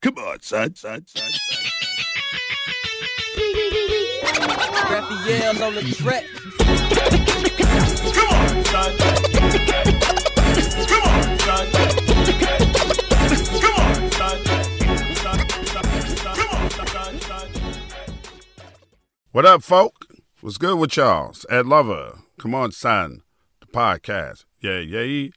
Come on, son. Raphael on the track. Come on, son. Come on, son. Come on, son. What up, folk? What's good with y'all? It's Ed Lover. Come on, son. The podcast. Yeah, yeah.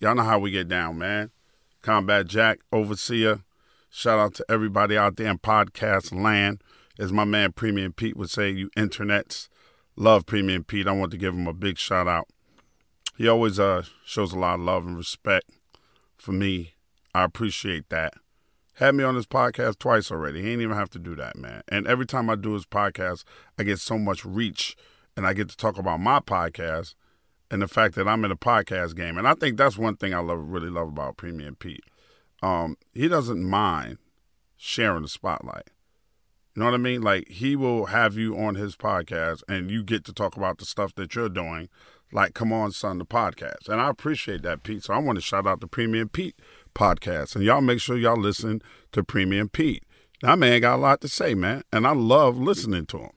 Y'all know how we get down, man. Combat Jack, Overseer. Shout out to everybody out there in podcast land. As my man Premium Pete would say, you internets. Love Premium Pete. I want to give him a big shout out. He always shows a lot of love and respect for me. I appreciate that. Had me on his podcast twice already. He ain't even have to do that, man. And every time I do his podcast, I get so much reach. And I get to talk about my podcast and the fact that I'm in a podcast game. And I think that's one thing I really love about Premium Pete. He doesn't mind sharing the spotlight. You know what I mean? Like, he will have you on his podcast and you get to talk about the stuff that you're doing. Like, come on, son, the podcast. And I appreciate that, Pete. So I want to shout out the Premium Pete podcast. And y'all make sure y'all listen to Premium Pete. That man got a lot to say, man. And I love listening to him.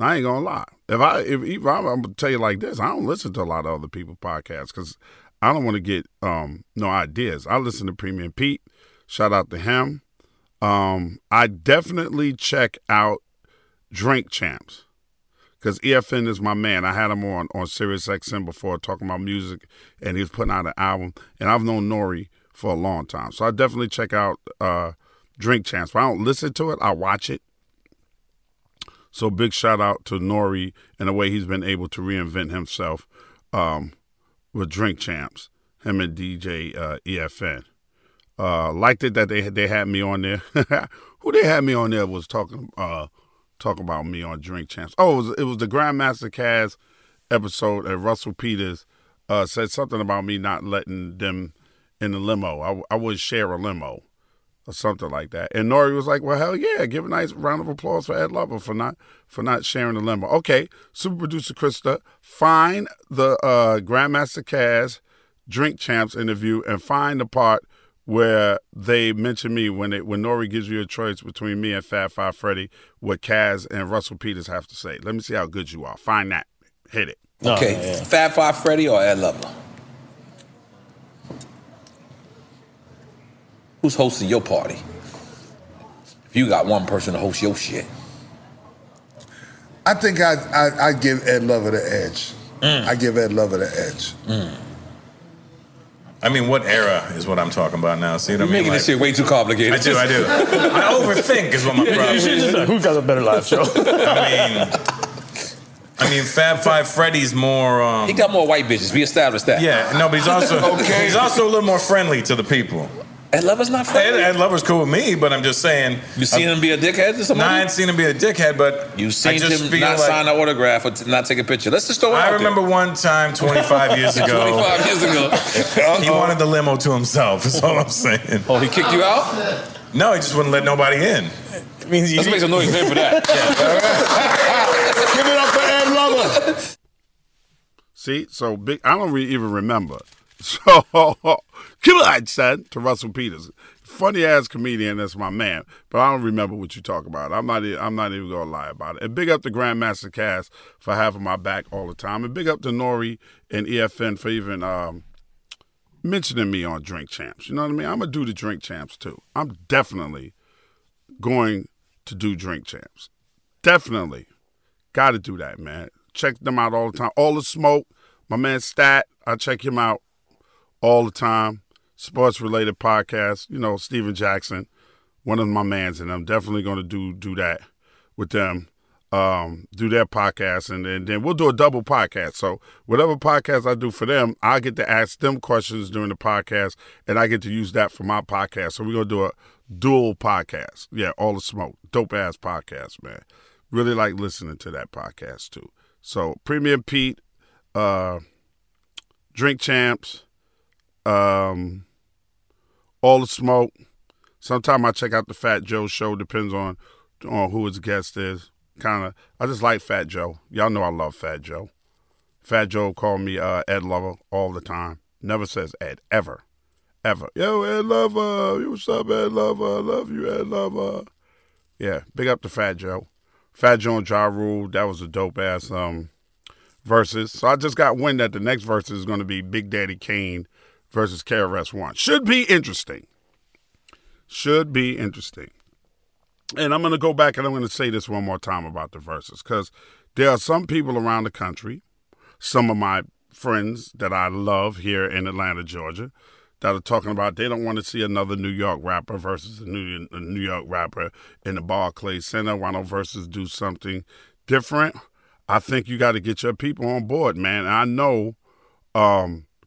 I ain't gonna lie. If I'm gonna tell you like this, I don't listen to a lot of other people's podcasts because I don't want to get no ideas. I listen to Premium Pete. Shout out to him. I definitely check out Drink Champs because EFN is my man. I had him on Sirius XM before talking about music, and he was putting out an album. And I've known Nori for a long time, so I definitely check out Drink Champs. But I don't listen to it. I watch it. So big shout out to Nori and the way he's been able to reinvent himself with Drink Champs, him and DJ EFN. Liked it that they had me on there. Who they had me on there was talking about me on Drink Champs. Oh, it was the Grandmaster Caz episode, and Russell Peters said something about me not letting them in the limo. I would share a limo. Or something like that. And Nori was like, well, hell yeah, give a nice round of applause for Ed Lover for not sharing the limo. Okay, super producer Krista, find the Grandmaster Caz Drink Champs interview and find the part where they mention me when Nori gives you a choice between me and Fab Five Freddy, what Caz and Russell Peters have to say. Let me see how good you are. Find that. Hit it. Okay, oh, yeah. Fab Five Freddy or Ed Lover? Who's hosting your party? If you got one person to host your shit. I think I give Ed Lover the edge. I give Ed Lover the edge. I mean, what era is what I'm talking about now? See what You're I mean? Making like, this shit way too complicated. I do. I overthink is what my problem is. Who got a better live show? I mean, Fab Five Freddy's more. He got more white bitches. We established that. Yeah, no, but he's also okay. He's also a little more friendly to the people. Ed Lover's not friendly. Ed Lover's cool with me, but I'm just saying. You seen him be a dickhead to somebody? No, I ain't seen him be a dickhead, but you seen him not sign an autograph or not take a picture. Let's just throw it out there. I remember one time 25 years ago. He wanted the limo to himself, is all I'm saying. Oh, he kicked you out? No, he just wouldn't let nobody in. I mean, let's make some noise for that. Give it up for Ed Lover. See, so big. I don't even remember. So, come on, son, to Russell Peters. Funny ass comedian, that's my man. But I don't remember what you talk about. I'm not even gonna lie about it. And big up to Grandmaster Caz for having my back all the time. And big up to Nori and EFN for even mentioning me on Drink Champs. You know what I mean? I'm gonna do the Drink Champs too. I'm definitely going to do Drink Champs. Definitely. Gotta do that, man. Check them out all the time. All the Smoke, my man Stat, I check him out all the time. Sports-related podcast, you know, Steven Jackson, one of my mans, and I'm definitely going to do that with them, do their podcast, and then we'll do a double podcast. So whatever podcast I do for them, I get to ask them questions during the podcast, and I get to use that for my podcast. So we're going to do a dual podcast. Yeah, All the Smoke, dope-ass podcast, man. Really like listening to that podcast, too. So Premium Pete, Drink Champs, All the Smoke. Sometimes I check out the Fat Joe show. Depends on who his guest is. I just like Fat Joe. Y'all know I love Fat Joe. Fat Joe called me Ed Lover all the time. Never says Ed, ever. Ever. Yo, Ed Lover. What's up, Ed Lover? I love you, Ed Lover. Yeah, big up to Fat Joe. Fat Joe and Ja Rule, that was a dope-ass versus. So I just got wind that the next versus is going to be Big Daddy Kane versus KRS-One. Should be interesting. Should be interesting. And I'm going to go back and I'm going to say this one more time about the verses, because there are some people around the country, some of my friends that I love here in Atlanta, Georgia, that are talking about they don't want to see another New York rapper versus a New York rapper in the Barclays Center. Why don't verses do something different? I think you got to get your people on board, man. And I know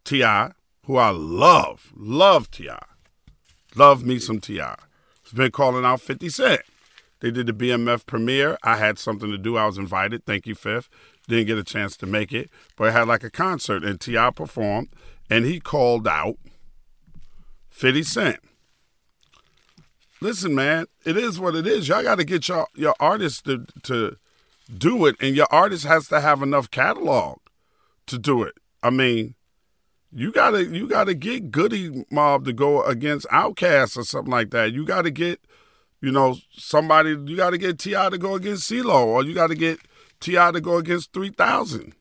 T.I., who I love T.I. Love me some T.I. He's been calling out 50 Cent. They did the BMF premiere. I had something to do. I was invited. Thank you, Fifth. Didn't get a chance to make it, but I had like a concert, and T.I. performed, and he called out 50 Cent. Listen, man, it is what it is. Y'all got to get your artists to do it, and your artist has to have enough catalog to do it. I mean, You gotta get Goody Mob to go against Outkast or something like that. You gotta get, somebody. You gotta get T.I. to go against Skee-Lo, or you gotta get T.I. to go against 3000,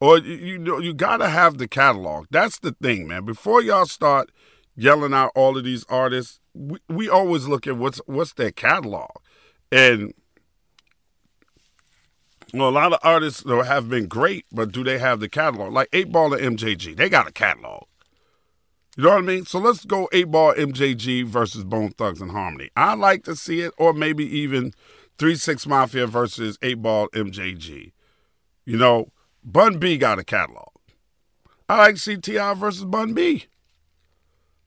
or you gotta have the catalog. That's the thing, man. Before y'all start yelling out all of these artists, we always look at what's their catalog, and a lot of artists have been great, but do they have the catalog? Like 8-Ball and MJG, they got a catalog. You know what I mean? So let's go 8-Ball, MJG versus Bone Thugs and Harmony. I like to see it, or maybe even 3-6 Mafia versus 8-Ball, MJG. Bun B got a catalog. I like to see T.I. versus Bun B.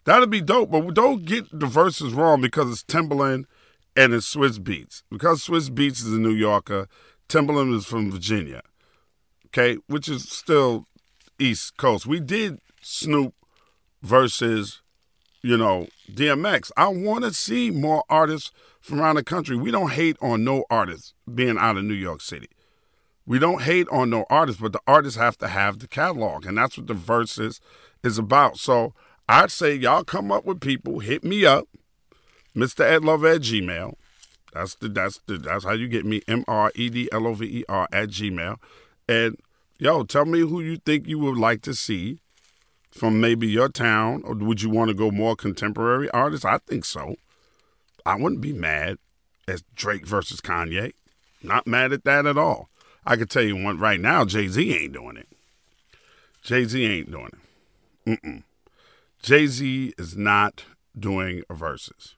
That'd be dope, but don't get the verses wrong, because it's Timbaland and it's Swiss Beats. Because Swiss Beats is a New Yorker, Timbaland is from Virginia, okay, which is still East Coast. We did Snoop versus, DMX. I want to see more artists from around the country. We don't hate on no artists being out of New York City. We don't hate on no artists, but the artists have to have the catalog, and that's what the verses is about. So I'd say y'all come up with people, hit me up, Mr. Ed Lover at Gmail. That's how you get me, MREDLOVER@gmail. And tell me who you think you would like to see from maybe your town, or would you want to go more contemporary artists? I think so. I wouldn't be mad at Drake versus Kanye. Not mad at that at all. I could tell you one right now, Jay-Z ain't doing it. Jay-Z ain't doing it. Jay-Z is not doing a versus.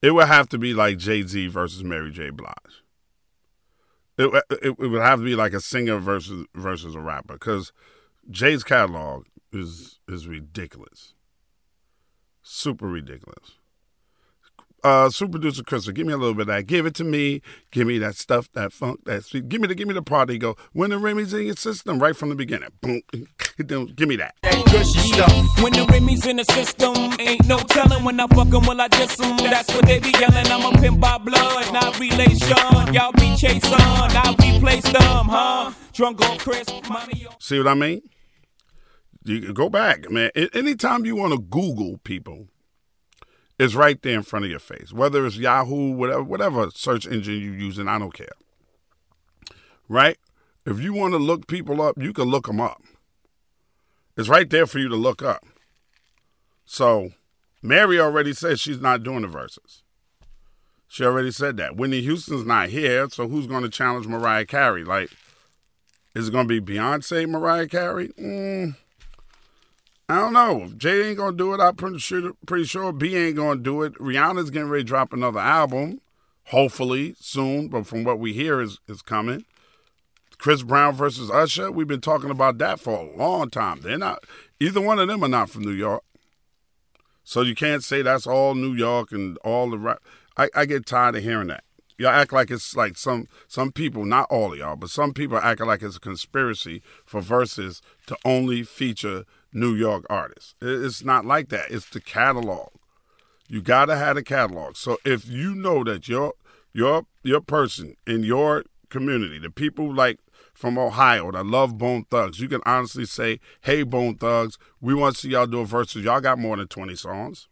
It would have to be like Jay-Z versus Mary J. Blige. It would have to be like a singer versus a rapper, because Jay's catalog is ridiculous. Super ridiculous. Super producer Crystal, give me a little bit of that. Give it to me. Give me that stuff, that funk, that sweet. Give me the part they go, when the Remy's in your system, right from the beginning. Boom. Give me that. When the Remy's in the system, ain't no telling when I fuck them, will I diss them. That's what they be yelling. I'm a pimp by blood, not relation. Y'all be chasing, I'll be placed dumb, huh? Drunk on Chris, mommy. See what I mean? You go back, man. Anytime you want to Google people, it's right there in front of your face. Whether it's Yahoo, whatever search engine you're using, I don't care. Right? If you want to look people up, you can look them up. It's right there for you to look up. So, Mary already said she's not doing the verses. She already said that. Whitney Houston's not here, so who's going to challenge Mariah Carey? Like, is it going to be Beyonce, Mariah Carey? I don't know. If Jay ain't going to do it, I'm pretty sure B ain't going to do it. Rihanna's getting ready to drop another album, hopefully soon, but from what we hear is coming. Chris Brown versus Usher, we've been talking about that for a long time. They're not, either one of them are not from New York. So you can't say that's all New York and all the rap. I get tired of hearing that. Y'all act like it's like some people, not all of y'all, but some people act like it's a conspiracy for verses to only feature New York artists. It's not like that. It's the catalog. You got to have a catalog. So if you know that your person in your community, the people like from Ohio that love Bone Thugs, you can honestly say, hey, Bone Thugs, we want to see y'all do a versus. Y'all got more than 20 songs.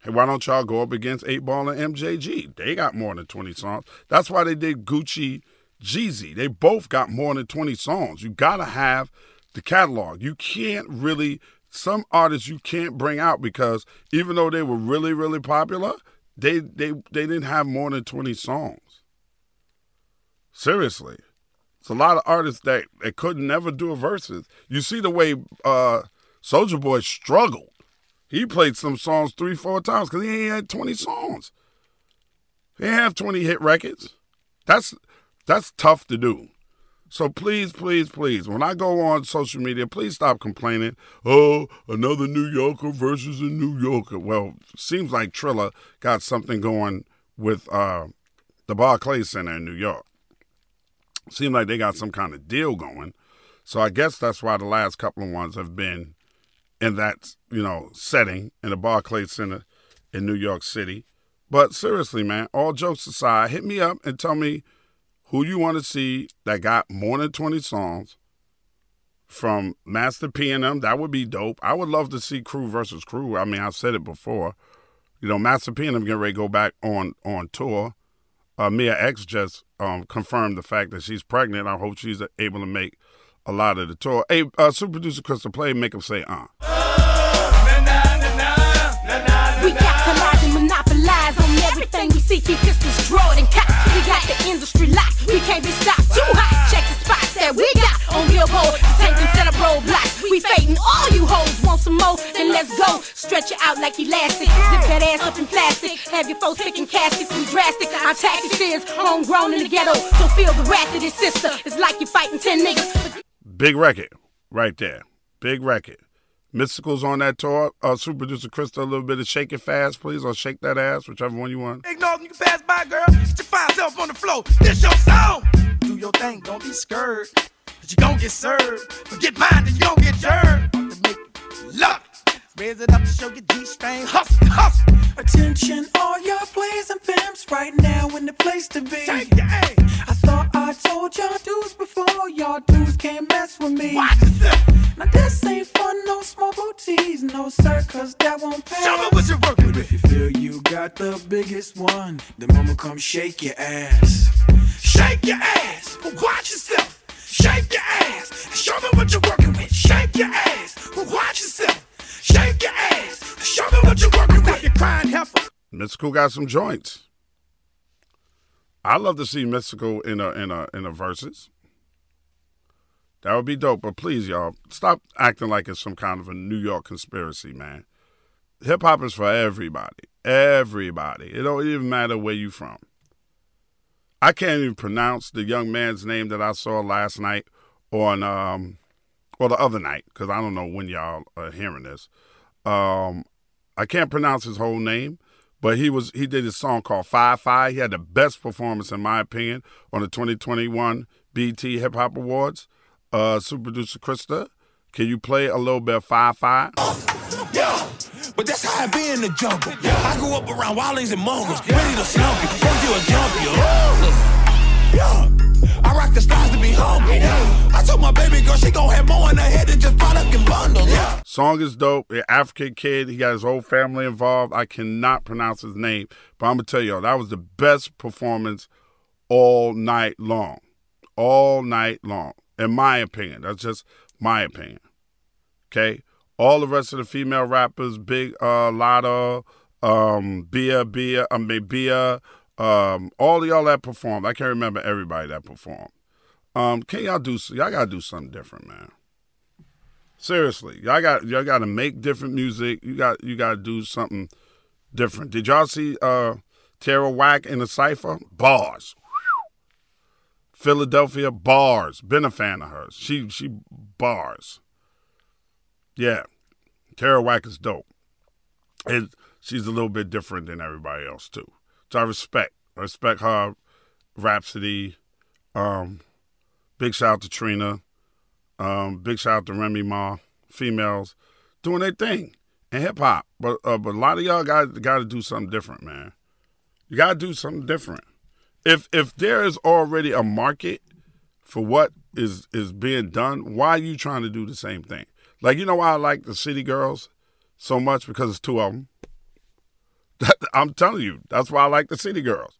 Hey, why don't y'all go up against 8-Ball and MJG? They got more than 20 songs. That's why they did Gucci, Jeezy. They both got more than 20 songs. You got to have the catalog. You can't really, some artists you can't bring out because even though they were really, really popular, they didn't have more than 20 songs. Seriously. It's a lot of artists that could never do a versus. You see the way Soulja Boy struggled. He played some songs 3-4 times because he ain't had 20 songs. He ain't have 20 hit records. That's tough to do. So please, please, please, when I go on social media, please stop complaining. Oh, another New Yorker versus a New Yorker. Well, seems like Trilla got something going with the Barclays Center in New York. Seems like they got some kind of deal going. So I guess that's why the last couple of ones have been in that, setting in the Barclays Center in New York City. But seriously, man, all jokes aside, hit me up and tell me who you want to see that got more than 20 songs from Master P and them. That would be dope. I would love to see Crew versus Crew. I mean, I've said it before. Master P and them getting ready to go back on tour. Mia X just confirmed the fact that she's pregnant. I hope she's able to make a lot of the tour. Hey, super producer Crystal, play Make Them Say We capitalize and monopolize on everything we see. Keep pistols drawn and cocked. We got the industry locked. We can't be stopped. Too hot. Check the spots that we got on Billboard. Take them set up roadblocks. We fading all you hoes. Want some more? Then let's go. Stretch it out like elastic. Zip that ass up in plastic. Have your folks picking caskets and drastic. Our tactics is homegrown in the ghetto. So feel the wrath of this sister. It's like you're fighting 10 niggas. Big record right there. Big record. Mystical's on that tour. Super producer Krista, a little bit of Shake It Fast, please, or Shake That Ass, whichever one you want. Ignore them, you can pass by, girl. Just find yourself on the floor. This your song. Do your thing, don't be scared. But you gon' get served. Forget mine, that you don't get jerked. Love it. Raise it up to show your D-string. Hustle, hustle. Attention, all your plays and pimps right now in the place to be. I thought I told y'all dudes before. Y'all dudes can't mess with me. Watch yourself. Now this ain't fun, no small booties, no sir, cause that won't pay. Show me what you're working with. If you feel you got the biggest one, then mama come shake your ass. Shake your ass, but watch yourself. Shake your ass, and show me what you're working with. Shake your ass, but watch yourself. Shake your ass, and show me what you're working with. You're crying heifer. Mystical got some joints. I love to see Mystical in a versus. That would be dope, but please, y'all, stop acting like it's some kind of a New York conspiracy, man. Hip-hop is for everybody. Everybody. It don't even matter where you from. I can't even pronounce the young man's name that I saw last night on, well, the other night, because I don't know when y'all are hearing this. I can't pronounce his whole name, but he did his song called 5-5. He had the best performance, in my opinion, on the 2021 BT Hip Hop Awards. Super producer Krista, can you play a little bit of 5-5? Yeah, but that's how I be in the jungle. Yeah. I grew up around wildlings and mongrels. Yeah. Ready to slump it, don't you a jumpy. Yeah, I rock the stars to be humble. Yeah. I told my baby girl she gon' have more in her head than just follow Song is dope. The African kid, he got his whole family involved. I cannot pronounce his name, but I'm going to tell y'all, that was the best performance all night long. All night long, in my opinion. That's just my opinion, okay? All the rest of the female rappers, Big Lotta, Bia, all y'all that performed. I can't remember everybody that performed. Can y'all do? Y'all gotta do something different, man. Seriously, y'all gotta make different music. You gotta do something different. Did y'all see Tara Whack in the Cypher? Bars. Philadelphia, bars. Been a fan of hers. She bars. Yeah, Tara Whack is dope. And she's a little bit different than everybody else too. So I respect her, Rhapsody. Big shout out to Trina. Big shout out to Remy Ma. Females doing their thing in hip hop. But a lot of y'all gotta do something different, man. You gotta do something different. If there is already a market for what is being done, why are you trying to do the same thing? Like, you know why I like the City Girls so much? Because it's two of them. I'm telling you, that's why I like the City Girls.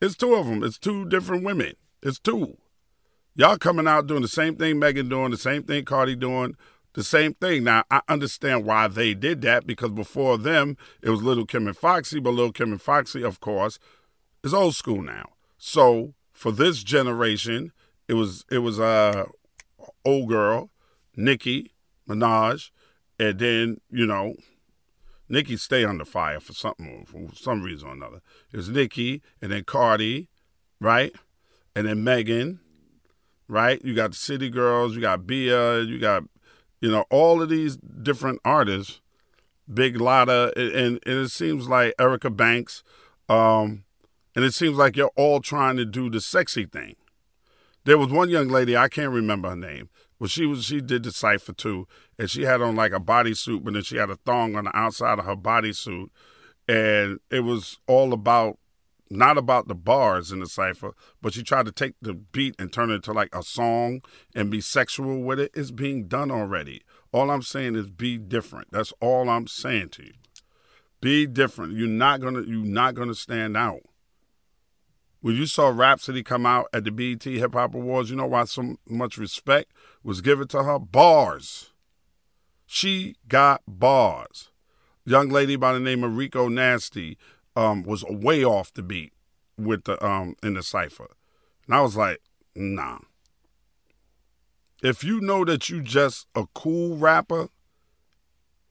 It's two of them. It's two different women. It's two. Y'all coming out doing the same thing Megan doing, the same thing Cardi doing, the same thing. Now, I understand why they did that, because before them, it was Lil' Kim and Foxy, but Lil' Kim and Foxy, of course, is old school now. So, for this generation, it was old girl, Nicki Minaj, and then, you know, Nicki stay under fire for some reason or another. It was Nicki, and then Cardi, right? And then Megan, right? You got the City Girls, you got Bia, you got, you know, all of these different artists, Big Lotta, and it seems like Erykah Banks, and it seems like you're all trying to do the sexy thing. There was one young lady, I can't remember her name, but she did the cypher too, and she had on like a bodysuit, but then she had a thong on the outside of her bodysuit, and it was all about, not about the bars in the cypher, but she tried to take the beat and turn it into like a song and be sexual with it. It's being done already. All I'm saying is be different. That's all I'm saying to you. Be different. You're not gonna stand out. When you saw Rhapsody come out at the BET Hip Hop Awards, you know why so much respect was given to her? Bars. She got bars. Young lady by the name of Rico Nasty was way off the beat with the in the cypher. And I was like, nah. If you know that you just a cool rapper,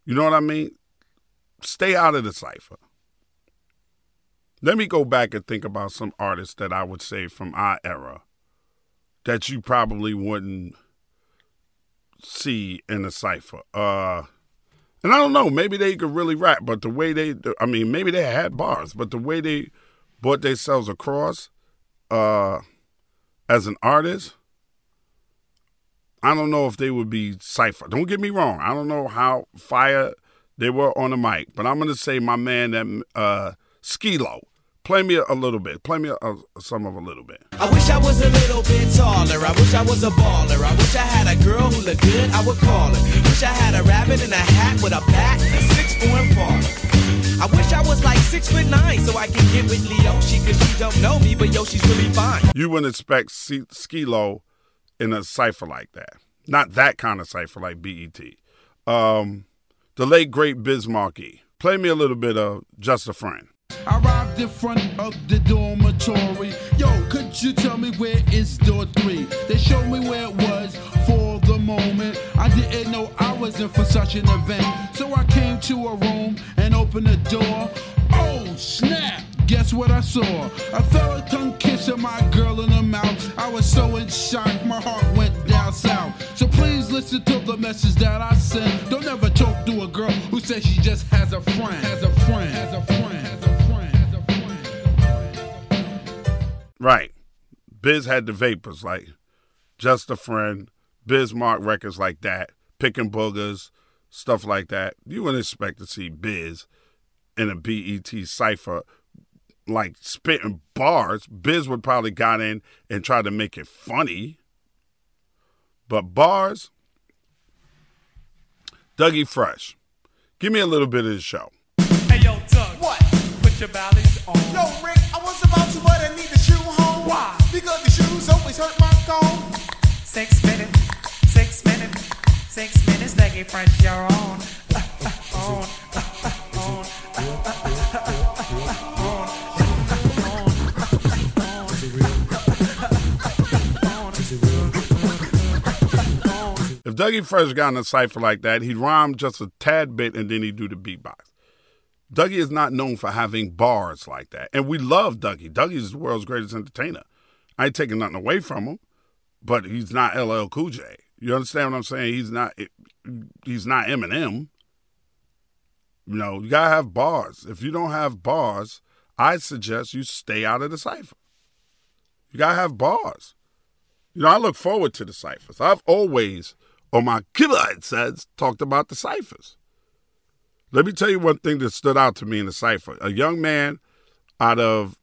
you know what I mean? Stay out of the cypher. Let me go back and think about some artists that I would say from our era that you probably wouldn't see in a cypher. And I don't know, maybe they could really rap, but the way maybe they had bars, but the way they brought themselves across as an artist, I don't know if they would be cypher. Don't get me wrong. I don't know how fire they were on the mic, but I'm going to say my man that Skee-Lo. Play me a little bit. Play me some of a little bit. I wish I was a little bit taller. I wish I was a baller. I wish I had a girl who looked good. I would call her. Wish I had a rabbit in a hat with a bat and a 6'4" baller. I wish I was like 6'9" so I can get with Leoshi, cause she don't know me, but yo, she's really fine. You wouldn't expect Skee-Lo in a cypher like that. Not that kind of cypher like BET. The late great Biz Markie. Play me a little bit of Just a Friend. I arrived in front of the dormitory. Yo, could you tell me where is door 3? They showed me where it was for the moment. I didn't know I was in for such an event. So I came to a room and opened the door. Oh, snap! Guess what I saw? I felt a tongue kissing my girl in the mouth. I was so in shock, my heart went down south. So please listen to the message that I sent. Don't ever talk to a girl who says she just has a friend. Has a friend. Has a friend. Has a friend. Right. Biz had the vapors, like Just a Friend, Biz Markie records like that, Pickin' Boogers, stuff like that. You wouldn't expect to see Biz in a BET cypher, like spitting bars. Biz would probably got in and try to make it funny. But bars, Doug E. Fresh. Give me a little bit of the show. Hey, yo, Doug. What? Put your valleys on. Yo, Rick, I was about to, but I need the shoe home. Why? Because the shoes always hurt my phone. 6 minutes, 6 minutes, 6 minutes, Doug E. Fresh, you're on. If Doug E. Fresh got in a cypher like that, he'd rhyme just a tad bit and then he'd do the beatbox. Dougie is not known for having bars like that. And we love Dougie. Dougie's the world's greatest entertainer. I ain't taking nothing away from him, but he's not LL Cool J. You understand what I'm saying? He's not Eminem. You know, you gotta have bars. If you don't have bars, I suggest you stay out of the cypher. You gotta have bars. You know, I look forward to the cyphers. I've always, on my keyboard sets, talked about the cyphers. Let me tell you one thing that stood out to me in the cypher. A young man out of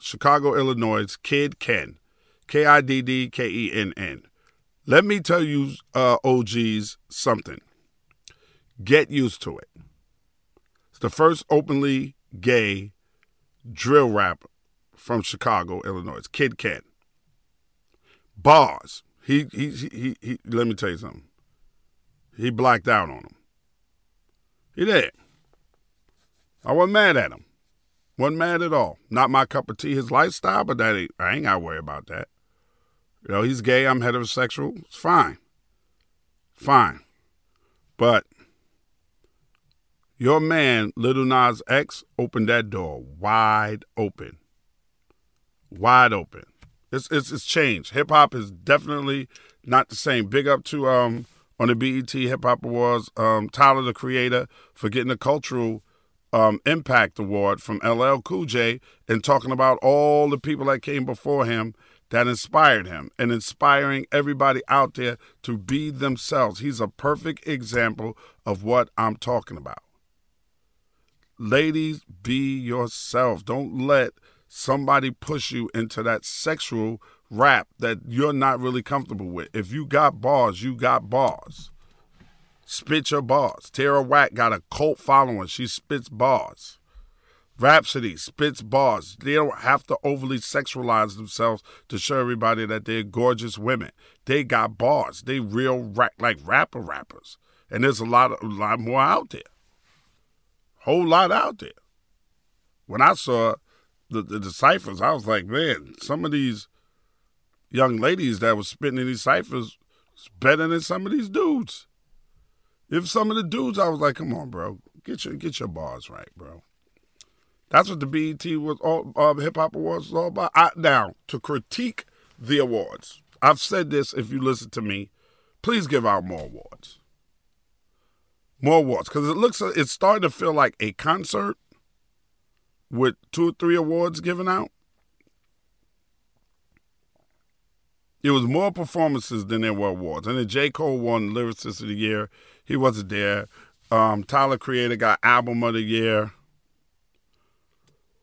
Chicago, Illinois, Kid Ken, Kiddkenn. Let me tell you, OGs, something. Get used to it. It's the first openly gay drill rapper from Chicago, Illinois, Kid Ken. Bars. He let me tell you something. He blacked out on him. He did. I wasn't mad at him. Wasn't mad at all. Not my cup of tea, his lifestyle, but that ain't, I ain't got to worry about that. You know, he's gay, I'm heterosexual. It's fine. Fine. But your man, Lil Nas X, opened that door wide open. Wide open. It's changed. Hip hop is definitely not the same. Big up to on the BET Hip Hop Awards, Tyler the Creator for getting the cultural impact award from LL Cool J and talking about all the people that came before him that inspired him and inspiring everybody out there to be themselves. He's a perfect example of what I'm talking about. Ladies, be yourself. Don't let somebody push you into that sexual rap that you're not really comfortable with. If you got bars, you got bars. Spit your bars. Tara Wack got a cult following. She spits bars. Rhapsody spits bars. They don't have to overly sexualize themselves to show everybody that they're gorgeous women. They got bars. They real rappers. And there's a lot more out there. Whole lot out there. When I saw the ciphers, I was like, man, some of these young ladies that was spitting in these ciphers is better than some of these dudes. If some of the dudes, I was like, come on, bro, get your bars right, bro. That's what the BET was all Hip Hop Awards was all about. Now, to critique the awards, I've said this. If you listen to me, please give out more awards. More awards, because it's starting to feel like a concert with 2 or 3 awards given out. It was more performances than there were awards. And then J. Cole won Lyricist of the Year. He wasn't there. Tyler Creator got Album of the Year.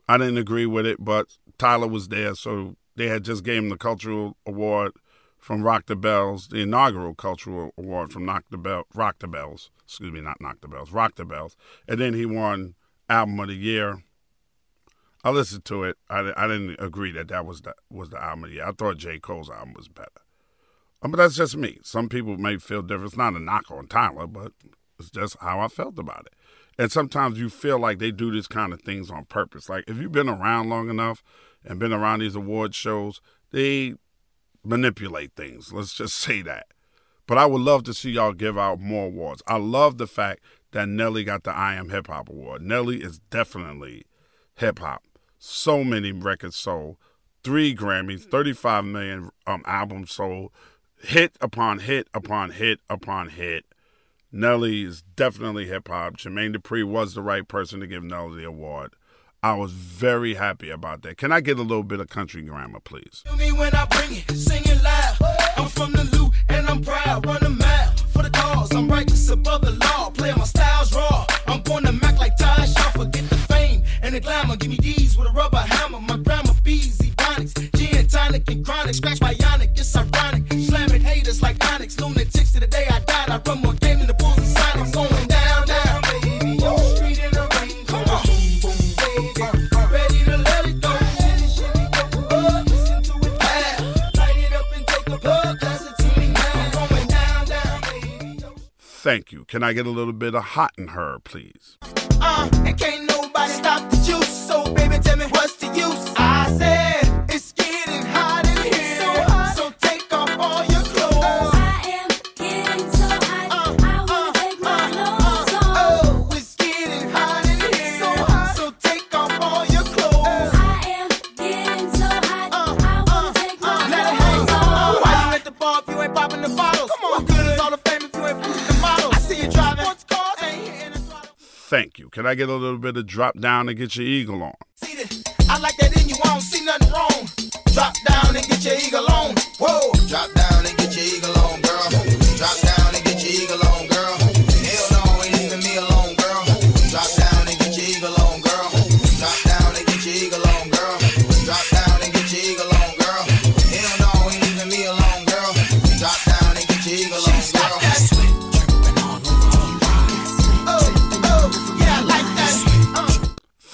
I didn't agree with it, but Tyler was there, so they had just gave him the Cultural Award from Rock the Bells, the inaugural Cultural Award from Rock the Bells. And then he won Album of the Year. I listened to it. I didn't agree that was the album of the year. I thought J. Cole's album was better. But that's just me. Some people may feel different. It's not a knock on Tyler, but it's just how I felt about it. And sometimes you feel like they do this kind of things on purpose. Like, if you've been around long enough and been around these award shows, they manipulate things. Let's just say that. But I would love to see y'all give out more awards. I love the fact that Nelly got the I Am Hip Hop Award. Nelly is definitely hip-hop. So many records sold, 3 Grammys, 35 million albums sold, hit upon hit upon hit upon hit. Nelly is definitely hip-hop. Jermaine Dupri was the right person to give Nelly the award. I was very happy about that. Can I get a little bit of country grammar, please? Me when I bring it, sing it loud. I'm from the loot and I'm proud. Run a mile for the cause. I'm righteous above the law. Play my styles raw. I'm going to Mac like Ty Shaw. Forget the fame and the glamour. Give me these with a rubber hammer. My grandma feeds ebonics. Gin, tonic, and chronic. Scratch bionic. It's ironic. Slamming haters like Onyx. Lunatics to the day I died. I run more game in the bulls inside. Thank you. Can I get a little bit of hot in her, please? And can't nobody stop the juice. So baby, tell me what's the use? I said it's getting hot in here. So hot. So take off all your clothes. I am getting so hot. I wanna take my clothes off. It's getting hot in here. So hot. So take off all your clothes. I am getting so hot. I wanna take my clothes off. Why you at the bar if you ain't popping the bottles? Come on, good is all the fame if you ain't popping the models. I see you driving sports cars. Ain't hitting the throttle. Thank you. Can I get a little bit of drop down and get your eagle on? See this? I like that in you. I don't see nothing wrong. Drop down and get your eagle on. Whoa. Drop down and get your eagle on, girl. Drop down and get your eagle on, girl. Hell no, ain't leaving me alone, girl. Drop down and get your eagle on, girl. Drop down and get your eagle on, girl. Drop down and get your eagle on, girl. Hell no, ain't leaving me alone, girl. Drop down and get your eagle on, girl.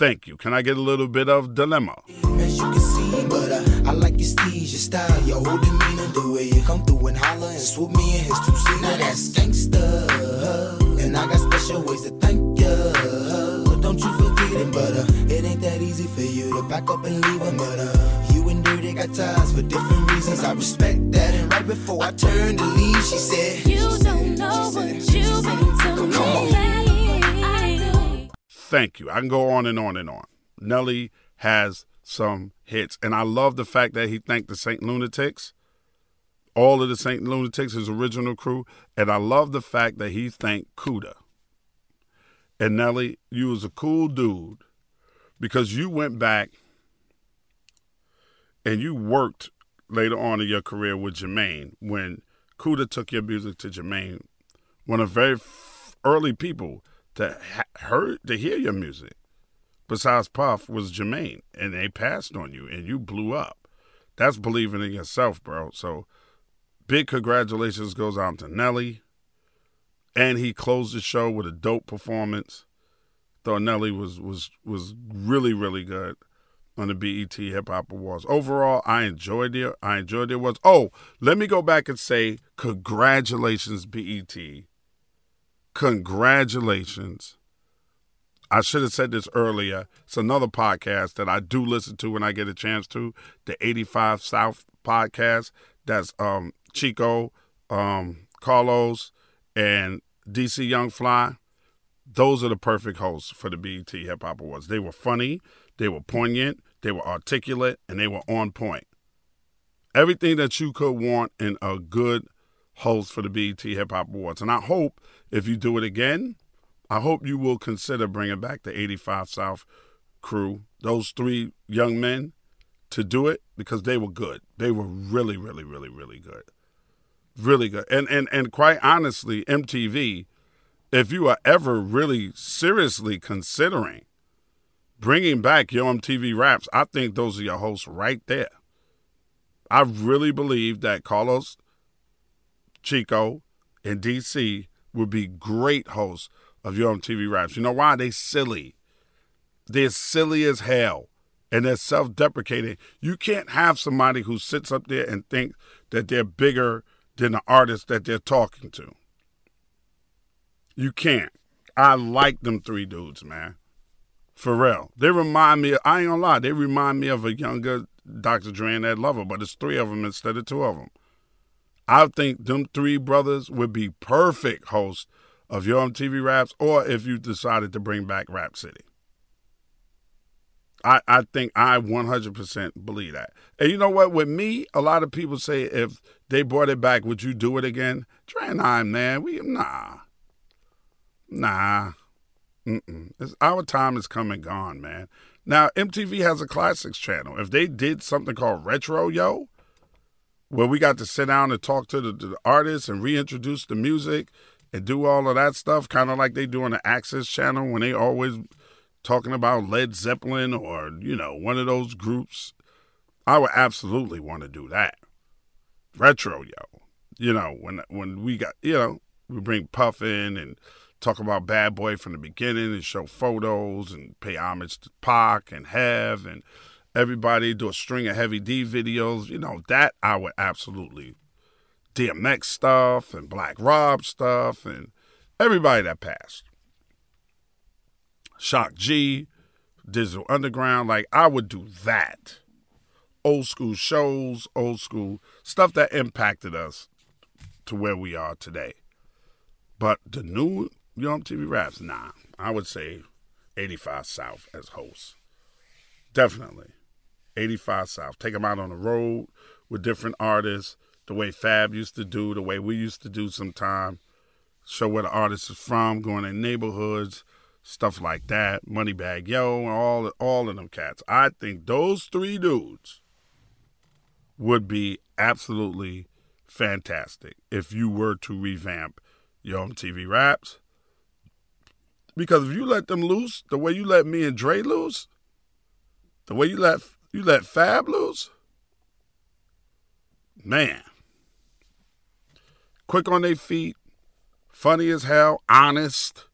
Thank you. Can I get a little bit of dilemma? As you can see, but I like your steez, your style, your whole demeanor, the way you come through and holler and swoop me in his two-seater. Now that's gangsta, and I got special ways to thank you. Don't you forget it, but it ain't that easy for you to back up and leave him. But you and Dirty got ties for different reasons. I respect that, and right before I turned to leave, she said, "You don't know what you've been to me." Thank you. I can go on and on and on. Nelly has some hits. And I love the fact that he thanked the St. Lunatics, all of the St. Lunatics, his original crew. And I love the fact that he thanked Cuda. And Nelly, you was a cool dude because you went back and you worked later on in your career with Jermaine when Cuda took your music to Jermaine, one of the very early people to hear your music, besides Puff, was Jermaine, and they passed on you, and you blew up. That's believing in yourself, bro. So big congratulations goes out to Nelly, and he closed the show with a dope performance. Thought Nelly was really, really good on the BET Hip Hop Awards. Overall, I enjoyed the awards. Oh, let me go back and say congratulations, BET. Congratulations. I should have said this earlier. It's another podcast that I do listen to when I get a chance to, the 85 South podcast. That's Chico, Carlos, and DC Young Fly. Those are the perfect hosts for the BET Hip Hop Awards. They were funny, they were poignant, they were articulate, and they were on point. Everything that you could want in a good host for the BET Hip Hop Awards. And I hope if you do it again, I hope you will consider bringing back the 85 South crew, those three young men, to do it because they were good. They were really, really, really, really good. Really good. And quite honestly, MTV, if you are ever really seriously considering bringing back your MTV Raps, I think those are your hosts right there. I really believe that Carlos, Chico, and DC would be great hosts of your MTV Raps. You know why? They silly. They're silly as hell, and they're self-deprecating. You can't have somebody who sits up there and thinks that they're bigger than the artist that they're talking to. You can't. I like them three dudes, man. For real. They remind me, I ain't gonna lie, they remind me of a younger Dr. Dre and Ed Lover, but it's three of them instead of two of them. I think them three brothers would be perfect hosts of your MTV Raps, or if you decided to bring back Rhapsody. I think I 100% believe that. And you know what? With me, a lot of people say if they brought it back, would you do it again? Dre and I, man, nah. Our time is come and gone, man. Now, MTV has a classics channel. If they did something called Retro, yo, where we got to sit down and talk to the artists and reintroduce the music and do all of that stuff, kind of like they do on the Access Channel when they always talking about Led Zeppelin or, you know, one of those groups. I would absolutely want to do that. Retro, yo. You know, when we got, you know, we bring Puff in and talk about Bad Boy from the beginning and show photos and pay homage to Pac and Hev and everybody, do a string of Heavy D videos. You know, that I would absolutely. DMX stuff and Black Rob stuff and everybody that passed. Shock G, Digital Underground, like I would do that. Old school shows, old school stuff that impacted us to where we are today. But the new Young TV Raps, nah. I would say 85 South as hosts. Definitely. 85 South. Take them out on the road with different artists, the way Fab used to do, the way we used to do sometime. Show where the artist is from, going in neighborhoods, stuff like that. Moneybag Yo, all of them cats. I think those three dudes would be absolutely fantastic if you were to revamp Yo MTV Raps. Because if you let them loose, the way you let me and Dre loose, the way you let Fab loose, man. Quick on their feet, funny as hell, honest.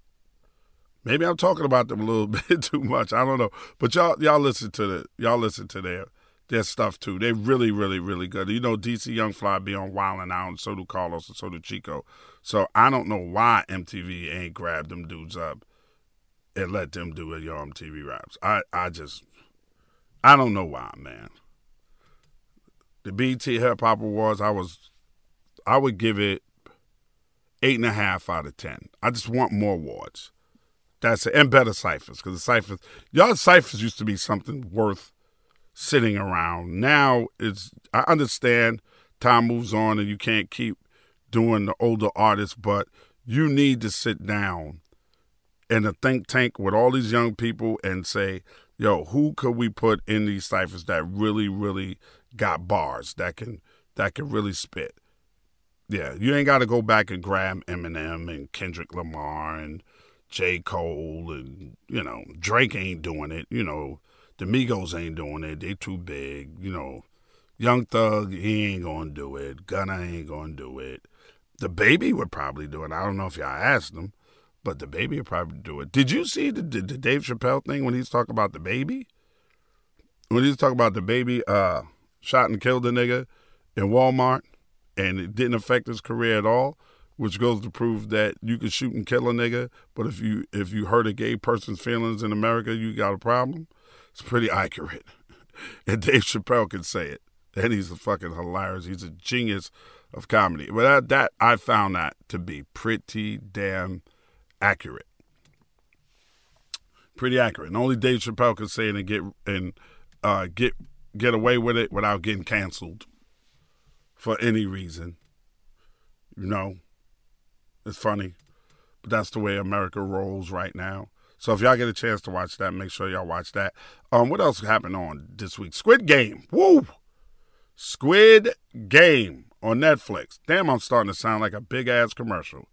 Maybe I'm talking about them a little bit too much. I don't know. But y'all listen to their stuff too. They're really, really, really good. You know, DC Young Fly be on Wildin' Out, and so do Carlos, and so do Chico. So I don't know why MTV ain't grabbed them dudes up and let them do it, y'all MTV Raps. I don't know why, man. The BET Hip Hop Awards, I would give it 8.5 out of 10. I just want more awards. That's it. And better ciphers, because the ciphers, y'all ciphers used to be something worth sitting around. Now it's, I understand time moves on and you can't keep doing the older artists, but you need to sit down in a think tank with all these young people and say, yo, who could we put in these ciphers that really, really got bars, that can really spit? Yeah, you ain't got to go back and grab Eminem and Kendrick Lamar and J. Cole and, you know, Drake ain't doing it, you know. The Migos ain't doing it. They too big. You know, Young Thug, he ain't going to do it. Gunna ain't going to do it. The Baby would probably do it. I don't know if y'all asked him, but the Baby would probably do it. Did you see the Dave Chappelle thing when he's talking about the Baby? When he's talking about the Baby shot and killed a nigga in Walmart and it didn't affect his career at all, which goes to prove that you can shoot and kill a nigga, but if you hurt a gay person's feelings in America, you got a problem. It's pretty accurate. And Dave Chappelle can say it. And he's fucking hilarious. He's a genius of comedy. But I found that to be pretty damn accurate. Pretty accurate. And only Dave Chappelle could say it and get away with it without getting canceled for any reason. You know? It's funny. But that's the way America rolls right now. So if y'all get a chance to watch that, make sure y'all watch that. What else happened on this week? Squid Game. Woo! Squid Game on Netflix. Damn, I'm starting to sound like a big-ass commercial.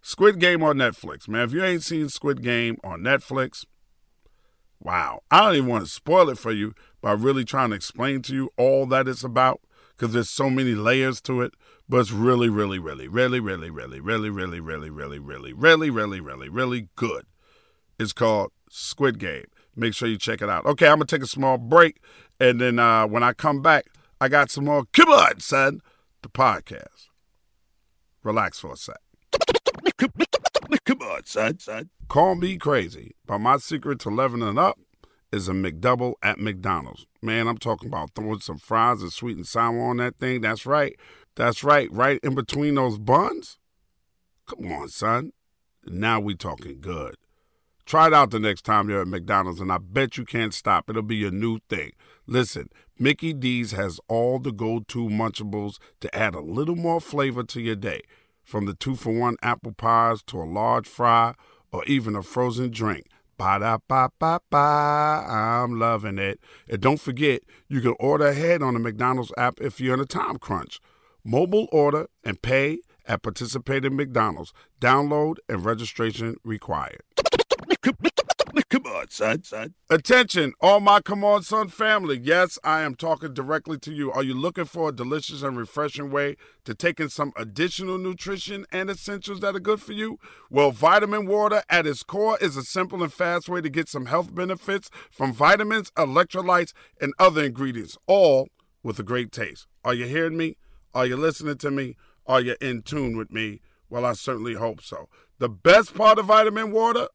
Squid Game on Netflix. Man, if you ain't seen Squid Game on Netflix, wow. I don't even want to spoil it for you by really trying to explain to you all that it's about, because there's so many layers to it. But it's really, really, really, really, really, really, really, really, really, really, really, really, really, really, really good. It's called Squid Game. Make sure you check it out. Okay, I'm going to take a small break. And then when I come back, I got some more Kibud, son, the podcast. Relax for a sec. Kibud, son. Call Me Crazy. But my secret to leveling up is a McDouble at McDonald's. Man, I'm talking about throwing some fries and sweet and sour on that thing. That's right. That's right. Right in between those buns. Come on, son. Now we talking good. Try it out the next time you're at McDonald's, and I bet you can't stop. It'll be your new thing. Listen, Mickey D's has all the go-to munchables to add a little more flavor to your day, from the 2-for-1 apple pies to a large fry or even a frozen drink. Ba-da-ba-ba-ba, I'm loving it. And don't forget, you can order ahead on the McDonald's app if you're in a time crunch. Mobile order and pay at participating McDonald's. Download and registration required. Come on, son. Attention, all my Come On, Son family. Yes, I am talking directly to you. Are you looking for a delicious and refreshing way to take in some additional nutrition and essentials that are good for you? Well, vitamin water at its core is a simple and fast way to get some health benefits from vitamins, electrolytes, and other ingredients, all with a great taste. Are you hearing me? Are you listening to me? Are you in tune with me? Well, I certainly hope so. The best part of vitamin water,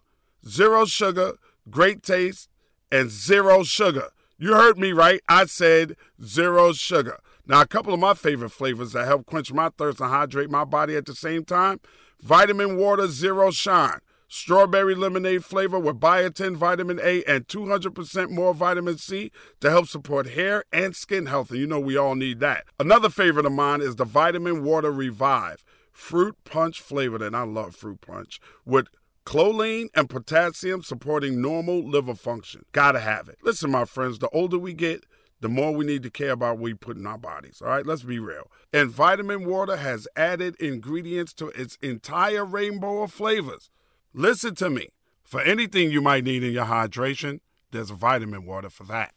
zero sugar, great taste, and zero sugar. You heard me right. I said zero sugar. Now, a couple of my favorite flavors that help quench my thirst and hydrate my body at the same time, vitamin water, zero shine. Strawberry lemonade flavor with biotin, vitamin A, and 200% more vitamin C to help support hair and skin health. And you know we all need that. Another favorite of mine is the Vitamin Water Revive. Fruit punch flavored, and I love fruit punch, with choline and potassium supporting normal liver function. Gotta have it. Listen, my friends, the older we get, the more we need to care about what we put in our bodies. All right, let's be real. And vitamin water has added ingredients to its entire rainbow of flavors. Listen to me. For anything you might need in your hydration, there's vitamin water for that.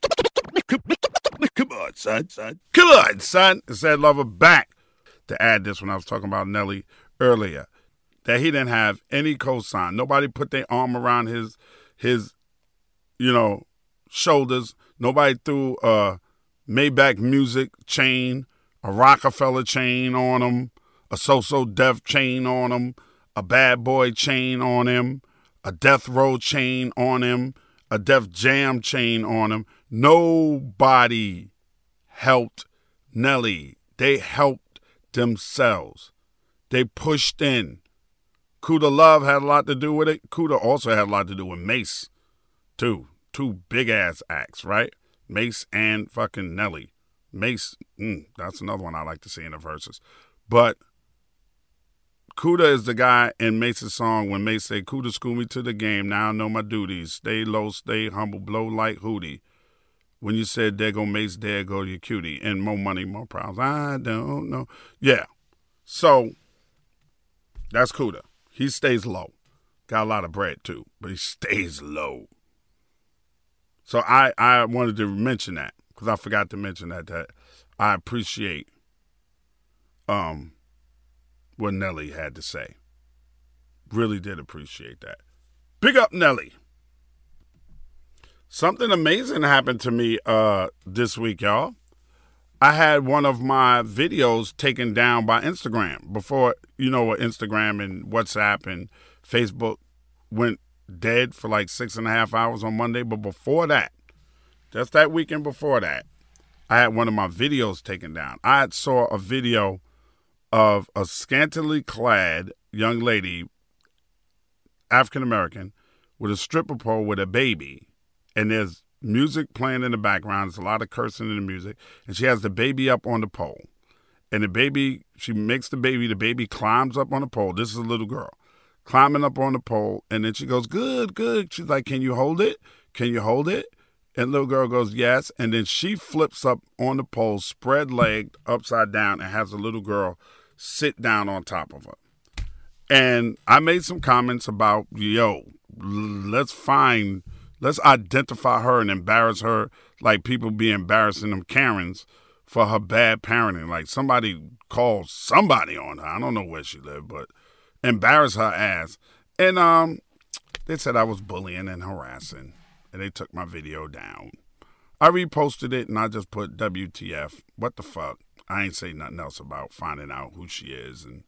Come on, son. Come on, son. It's Ed Lover back. To add this when I was talking about Nelly earlier, that he didn't have any cosign. Nobody put their arm around his shoulders. Nobody threw a Maybach Music chain, a Rockefeller chain on him, a So-So Def chain on him, a Bad Boy chain on him, a Death Row chain on him, a Def Jam chain on him. Nobody helped Nelly. They helped themselves. They pushed in. Kuda Love had a lot to do with it. Kuda also had a lot to do with Mace, too. Two big-ass acts, right? Mace and fucking Nelly. Mace, that's another one I like to see in the verses. But Kuda is the guy in Mace's song when Mace say, Kuda school me to the game, now I know my duties. Stay low, stay humble, blow like Hootie. When you said, there go Mace, there go your cutie. And more money, more problems. I don't know. Yeah. So, that's Kuda. He stays low. Got a lot of bread, too. But he stays low. So, I wanted to mention that. Because I forgot to mention that I appreciate what Nelly had to say. Really did appreciate that. Big up, Nelly. Something amazing happened to me this week, y'all. I had one of my videos taken down by Instagram. Before, what Instagram and WhatsApp and Facebook went dead for like 6.5 hours on Monday. But before that, just that weekend before that, I had one of my videos taken down. I saw a video of a scantily clad young lady, African-American, with a stripper pole with a baby. And there's music playing in the background. There's a lot of cursing in the music. And she has the baby up on the pole. And she makes the baby climbs up on the pole. This is a little girl climbing up on the pole. And then she goes, good, good. She's like, can you hold it? And little girl goes, yes. And then she flips up on the pole, spread-legged, upside down, and has the little girl sit down on top of her. And I made some comments about, let's identify her and embarrass her like people be embarrassing them Karens for her bad parenting. Like somebody called somebody on her. I don't know where she lived, but embarrass her ass. And they said I was bullying and harassing, and they took my video down. I reposted it, and I just put WTF, what the fuck. I ain't say nothing else about finding out who she is and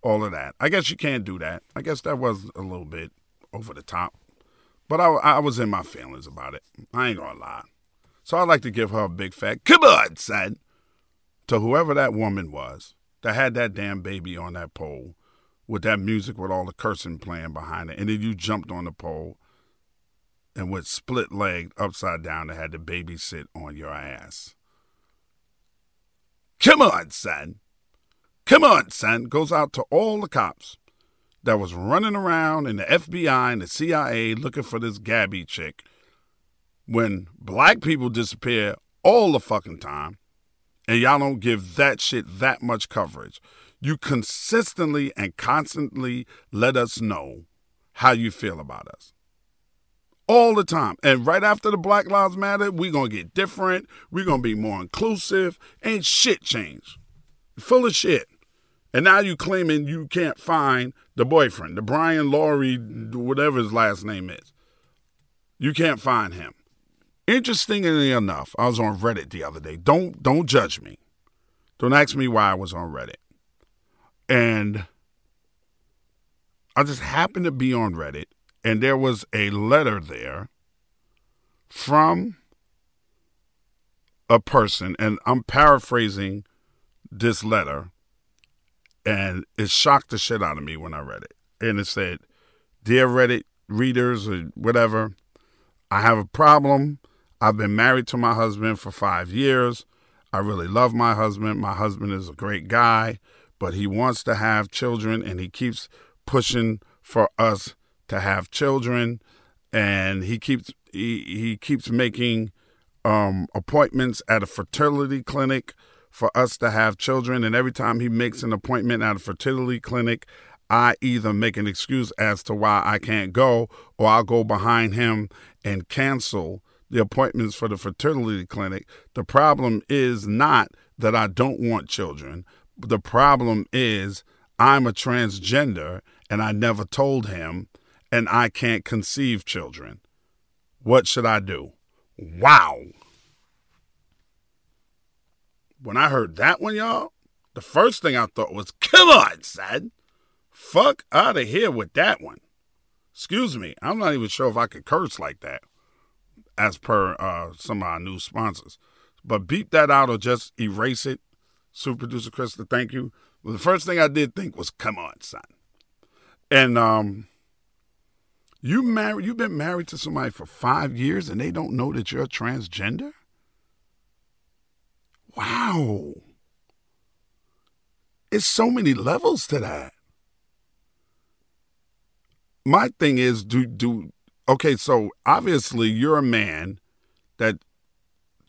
all of that. I guess you can't do that. I guess that was a little bit over the top. But I was in my feelings about it. I ain't gonna lie. So I'd like to give her a big fat, come on, son, to whoever that woman was that had that damn baby on that pole with that music with all the cursing playing behind it. And then you jumped on the pole and went split legged upside down and had the baby sit on your ass. Come on, son. Come on, son. Goes out to all the cops that was running around in the FBI and the CIA looking for this Gabby chick when black people disappear all the fucking time and y'all don't give that shit that much coverage. You consistently and constantly let us know how you feel about us. All the time. And right after the Black Lives Matter, we're going to get different. We're going to be more inclusive. Ain't shit changed. Full of shit. And now you claiming you can't find the boyfriend, the Brian Laurie, whatever his last name is. You can't find him. Interestingly enough, I was on Reddit the other day. Don't judge me. Don't ask me why I was on Reddit. And I just happened to be on Reddit, and there was a letter there from a person, and I'm paraphrasing this letter, and it shocked the shit out of me when I read it. And it said, "Dear Reddit readers," or whatever, "I have a problem. I've been married to my husband for 5 years. I really love my husband. My husband is a great guy, but he wants to have children, and he keeps pushing for us to have children, and he keeps making appointments at a fertility clinic for us to have children. And every time he makes an appointment at a fertility clinic, I either make an excuse as to why I can't go, or I'll go behind him and cancel the appointments for the fertility clinic. The problem is not that I don't want children. The problem is I'm a transgender and I never told him, and I can't conceive children. What should I do?" Wow. When I heard that one, y'all, the first thing I thought was, come on, son. Fuck out of here with that one. Excuse me. I'm not even sure if I could curse like that, as per some of our new sponsors. But beep that out or just erase it. Super Producer Krista, thank you. Well, the first thing I did think was, come on, son. And you've been married to somebody for 5 years and they don't know that you're transgender? Wow. It's so many levels to that. My thing is, okay, so obviously you're a man that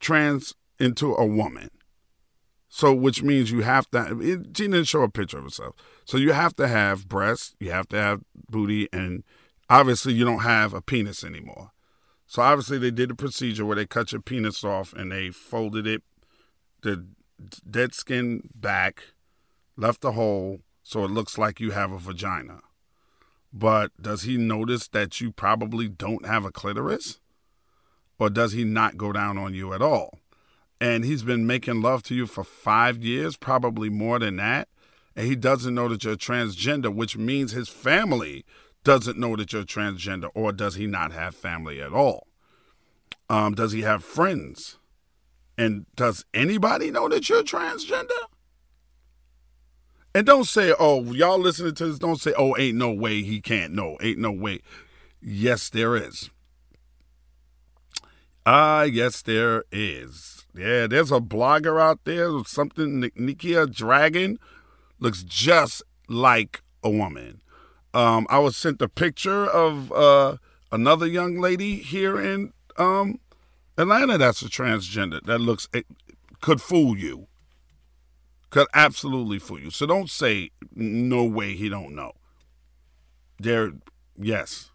trans into a woman. So, which means you have to, she didn't show a picture of herself. So you have to have breasts, you have to have booty, and obviously you don't have a penis anymore. So obviously they did a procedure where they cut your penis off and they folded it, the dead skin back, left a hole, so it looks like you have a vagina. But does he notice that you probably don't have a clitoris? Or does he not go down on you at all? And he's been making love to you for 5 years, probably more than that. And he doesn't know that you're transgender, which means his family doesn't know that you're transgender. Or does he not have family at all? Does he have friends? And does anybody know that you're transgender? And don't say, oh, y'all listening to this, don't say, oh, ain't no way he can't know. Ain't no way. Yes, there is. Yes, there is. Yeah, there's a blogger out there, something, Nikia Dragon, looks just like a woman. I was sent a picture of another young lady here in Atlanta that's a transgender that looks, could fool you. Could absolutely fool you. So don't say, no way he don't know. Yes,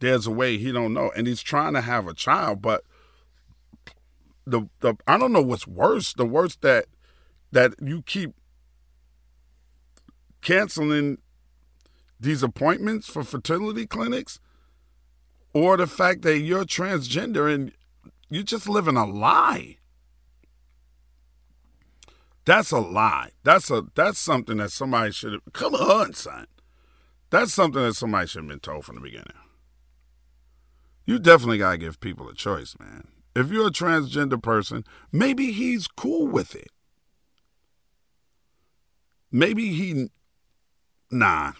there's a way he don't know. And he's trying to have a child, but The I don't know what's worse. The worst that you keep canceling these appointments for fertility clinics, or the fact that you're transgender and you're just living a lie. That's a lie. That's something that somebody should have. Come on, son. That's something that somebody should have been told from the beginning. You definitely gotta give people a choice, man. If you're a transgender person, maybe he's cool with it. Maybe he, nah.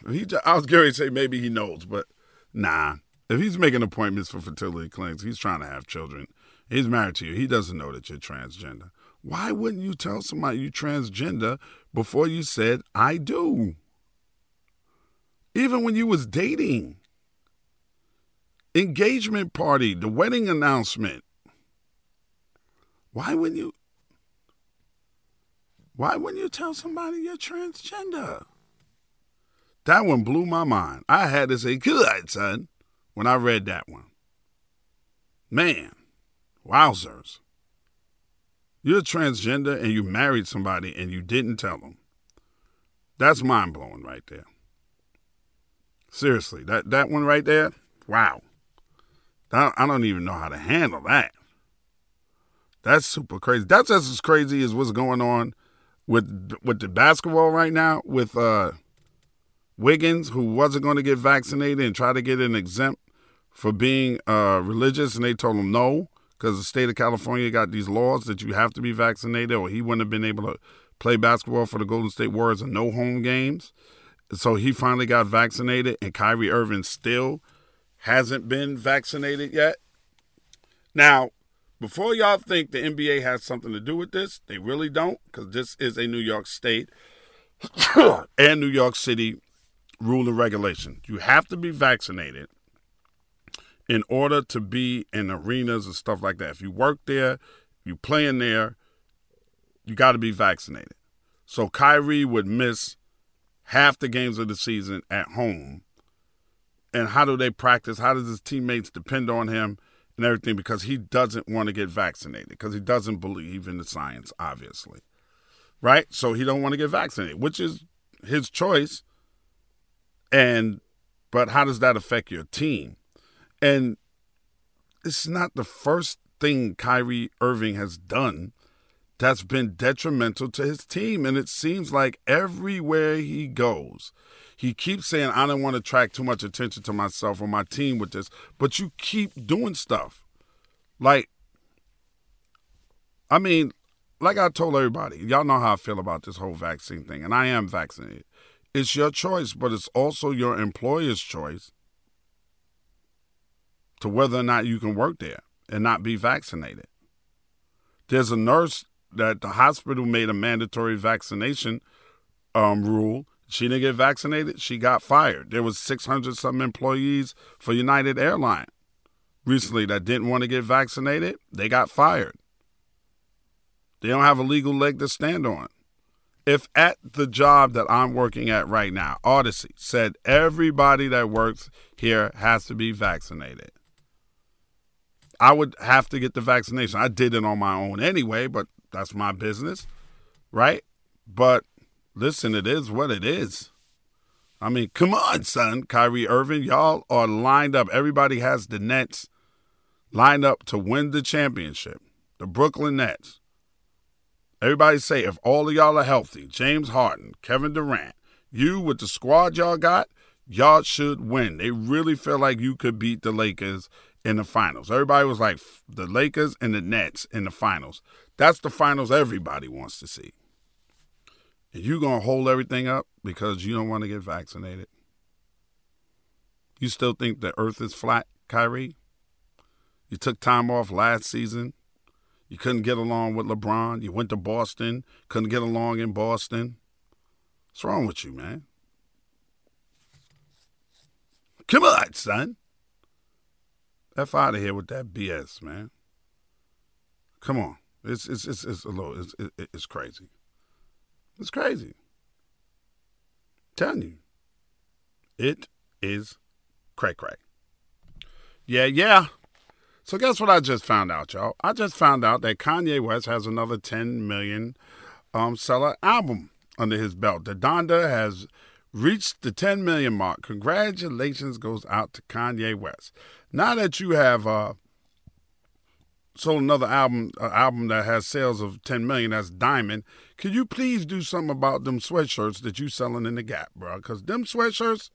I was going to say maybe he knows, but nah. If he's making appointments for fertility clinics, he's trying to have children, he's married to you, he doesn't know that you're transgender. Why wouldn't you tell somebody you're transgender before you said, I do? Even when you was dating. Engagement party, the wedding announcement. Why wouldn't you tell somebody you're transgender? That one blew my mind. I had to say, good, son, when I read that one. Man, wowzers. You're transgender and you married somebody and you didn't tell them. That's mind-blowing right there. Seriously, that one right there, wow. I don't even know how to handle that. That's super crazy. That's just as crazy as what's going on with the basketball right now with Wiggins, who wasn't going to get vaccinated and tried to get an exempt for being religious, and they told him no, because the state of California got these laws that you have to be vaccinated or he wouldn't have been able to play basketball for the Golden State Warriors in no home games. So he finally got vaccinated, and Kyrie Irving still hasn't been vaccinated yet. Now, before y'all think the NBA has something to do with this, they really don't, because this is a New York State and New York City rule and regulation. You have to be vaccinated in order to be in arenas and stuff like that. If you work there, you play in there, you got to be vaccinated. So Kyrie would miss half the games of the season at home. And how do they practice? How does his teammates depend on him and everything? Because he doesn't want to get vaccinated, because he doesn't believe in the science, obviously. Right? So he don't want to get vaccinated, which is his choice. But how does that affect your team? And it's not the first thing Kyrie Irving has done that's been detrimental to his team. And it seems like everywhere he goes, he keeps saying, I don't want to attract too much attention to myself or my team with this. But you keep doing stuff. Like I told everybody, y'all know how I feel about this whole vaccine thing. And I am vaccinated. It's your choice, but it's also your employer's choice to whether or not you can work there and not be vaccinated. There's a nurse that the hospital made a mandatory vaccination rule. She didn't get vaccinated. She got fired. There was 600-something employees for United Airlines recently that didn't want to get vaccinated. They got fired. They don't have a legal leg to stand on. If at the job that I'm working at right now, Odyssey said everybody that works here has to be vaccinated, I would have to get the vaccination. I did it on my own anyway, but that's my business, right? But listen, it is what it is. I mean, come on, son, Kyrie Irving. Y'all are lined up. Everybody has the Nets lined up to win the championship, the Brooklyn Nets. Everybody say, if all of y'all are healthy, James Harden, Kevin Durant, you with the squad y'all got, y'all should win. They really feel like you could beat the Lakers in the finals. Everybody was like, the Lakers and the Nets in the finals. That's the finals everybody wants to see. And you going to hold everything up because you don't want to get vaccinated? You still think the earth is flat, Kyrie? You took time off last season. You couldn't get along with LeBron. You went to Boston. Couldn't get along in Boston. What's wrong with you, man? Come on, son. F out of here with that BS, man. Come on. It's crazy. It's crazy. I'm telling you. It is cray-cray. Yeah. So guess what I just found out, y'all? I just found out that Kanye West has another 10 million seller album under his belt. The Donda has reached the 10 million mark. Congratulations goes out to Kanye West. Now that you have sold another album that has sales of 10 million, that's Diamond, can you please do something about them sweatshirts that you selling in the Gap, bro? Because them sweatshirts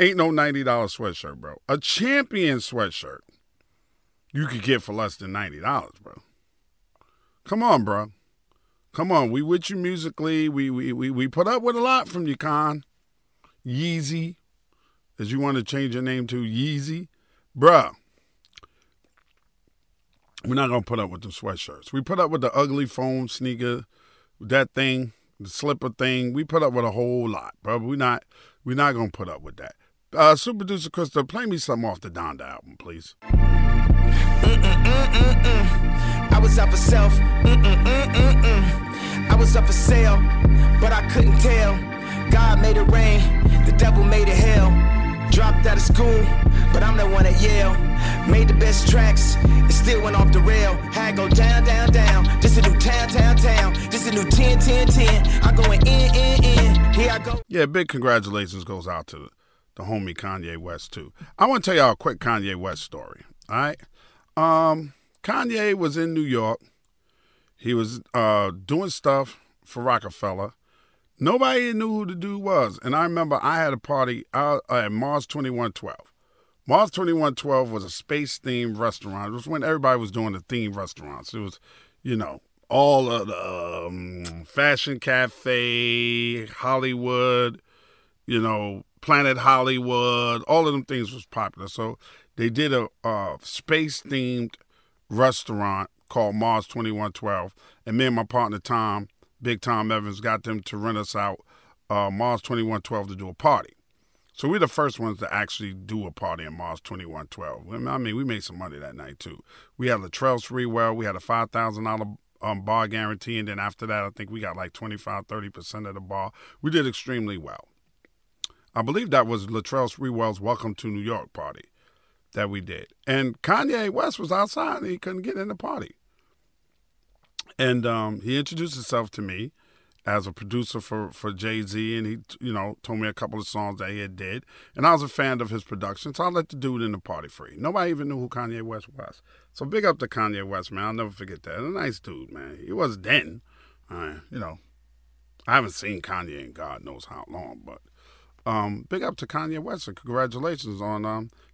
ain't no $90 sweatshirt, bro. A Champion sweatshirt you could get for less than $90, bro. Come on, bro. Come on. We with you musically. We put up with a lot from you, Con. Yeezy. As you want to change your name to Yeezy. Bro. We're not going to put up with the sweatshirts. We put up with the ugly foam sneaker, that thing, the slipper thing. We put up with a whole lot, bro. We're not going to put up with that. Super Producer Krista, play me something off the Donda album, please. I was out for self. I was up for sale, but I couldn't tell. God made it rain, the devil made it hell. Dropped out of school, but I'm the one at Yale. Made the best tracks, it still went off the rail. Had go down. This a new town. This a new 10. I'm going in. Here I go. Yeah, big congratulations goes out to the homie Kanye West too. I want to tell y'all a quick Kanye West story. All right. Kanye was in New York. He was doing stuff for Rockefeller. Nobody knew who the dude was. And I remember I had a party at Mars 2112. Mars 2112 was a space-themed restaurant. It was when everybody was doing the themed restaurants. It was, you know, all of the Fashion Cafe, Hollywood, you know, Planet Hollywood, all of them things was popular. So they did a space-themed restaurant called Mars 2112. And me and my partner Tom, Big Tom Evans, got them to rent us out Mars 2112 to do a party. So we're the first ones to actually do a party in Mars 2112. I mean, we made some money that night, too. We had Latrell Sprewell. We had a $5,000 bar guarantee. And then after that, I think we got like 25, 30% of the bar. We did extremely well. I believe that was Latrell Sprewell's Welcome to New York party that we did. And Kanye West was outside and he couldn't get in the party. And he introduced himself to me as a producer for Jay-Z, and he, you know, told me a couple of songs that he had did. And I was a fan of his production, so I let the dude in the party free. Nobody even knew who Kanye West was. So big up to Kanye West, man. I'll never forget that. A nice dude, man. He was then. You know, I haven't seen Kanye in God knows how long, but big up to Kanye West, and congratulations on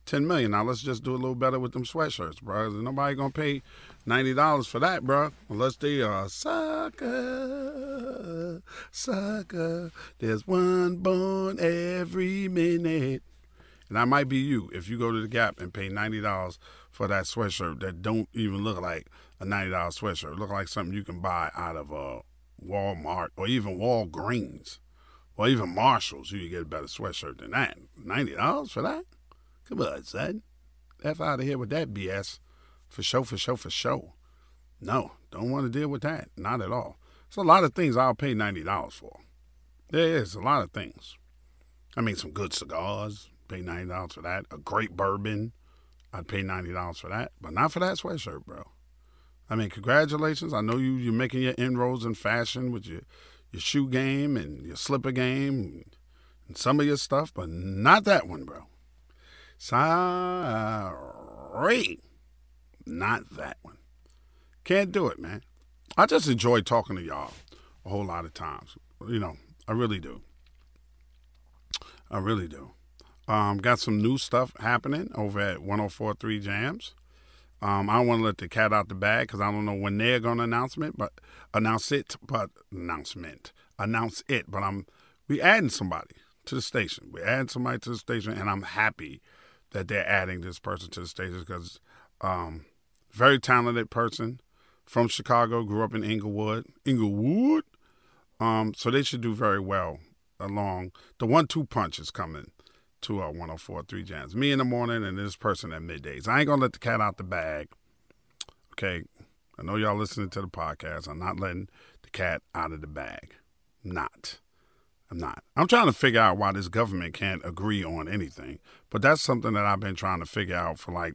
$10 million. Now, let's just do a little better with them sweatshirts, bro. Nobody going to pay $90 for that, bro, unless they are sucker, sucker. There's one born every minute. And that might be you if you go to the Gap and pay $90 for that sweatshirt that don't even look like a $90 sweatshirt. It look like something you can buy out of Walmart or even Walgreens or even Marshalls. You can get a better sweatshirt than that. $90 for that? Come on, son. F out of here with that BS. For sure, for sure, for sure. No, don't want to deal with that. Not at all. It's a lot of things I'll pay $90 for. There is a lot of things. I mean, some good cigars, pay $90 for that. A great bourbon, I'd pay $90 for that. But not for that sweatshirt, bro. I mean, congratulations. I know you're making your inroads in fashion with your shoe game and your slipper game and some of your stuff, but not that one, bro. Sorry. Not that one. Can't do it, man. I just enjoy talking to y'all a whole lot of times. You know, I really do. I really do. Got some new stuff happening over at 104.3 Jams. I don't want to let the cat out the bag because I don't know when they're going to announce it. But we adding somebody to the station. We're adding somebody to the station, and I'm happy that they're adding this person to the station because very talented person from Chicago, grew up in Inglewood. So they should do very well along. The 1-2 punch is coming to 104.3 Jams. Me in the morning and this person at middays. I ain't going to let the cat out the bag. Okay, I know y'all listening to the podcast. I'm not letting the cat out of the bag. I'm not. I'm trying to figure out why this government can't agree on anything. But that's something that I've been trying to figure out for like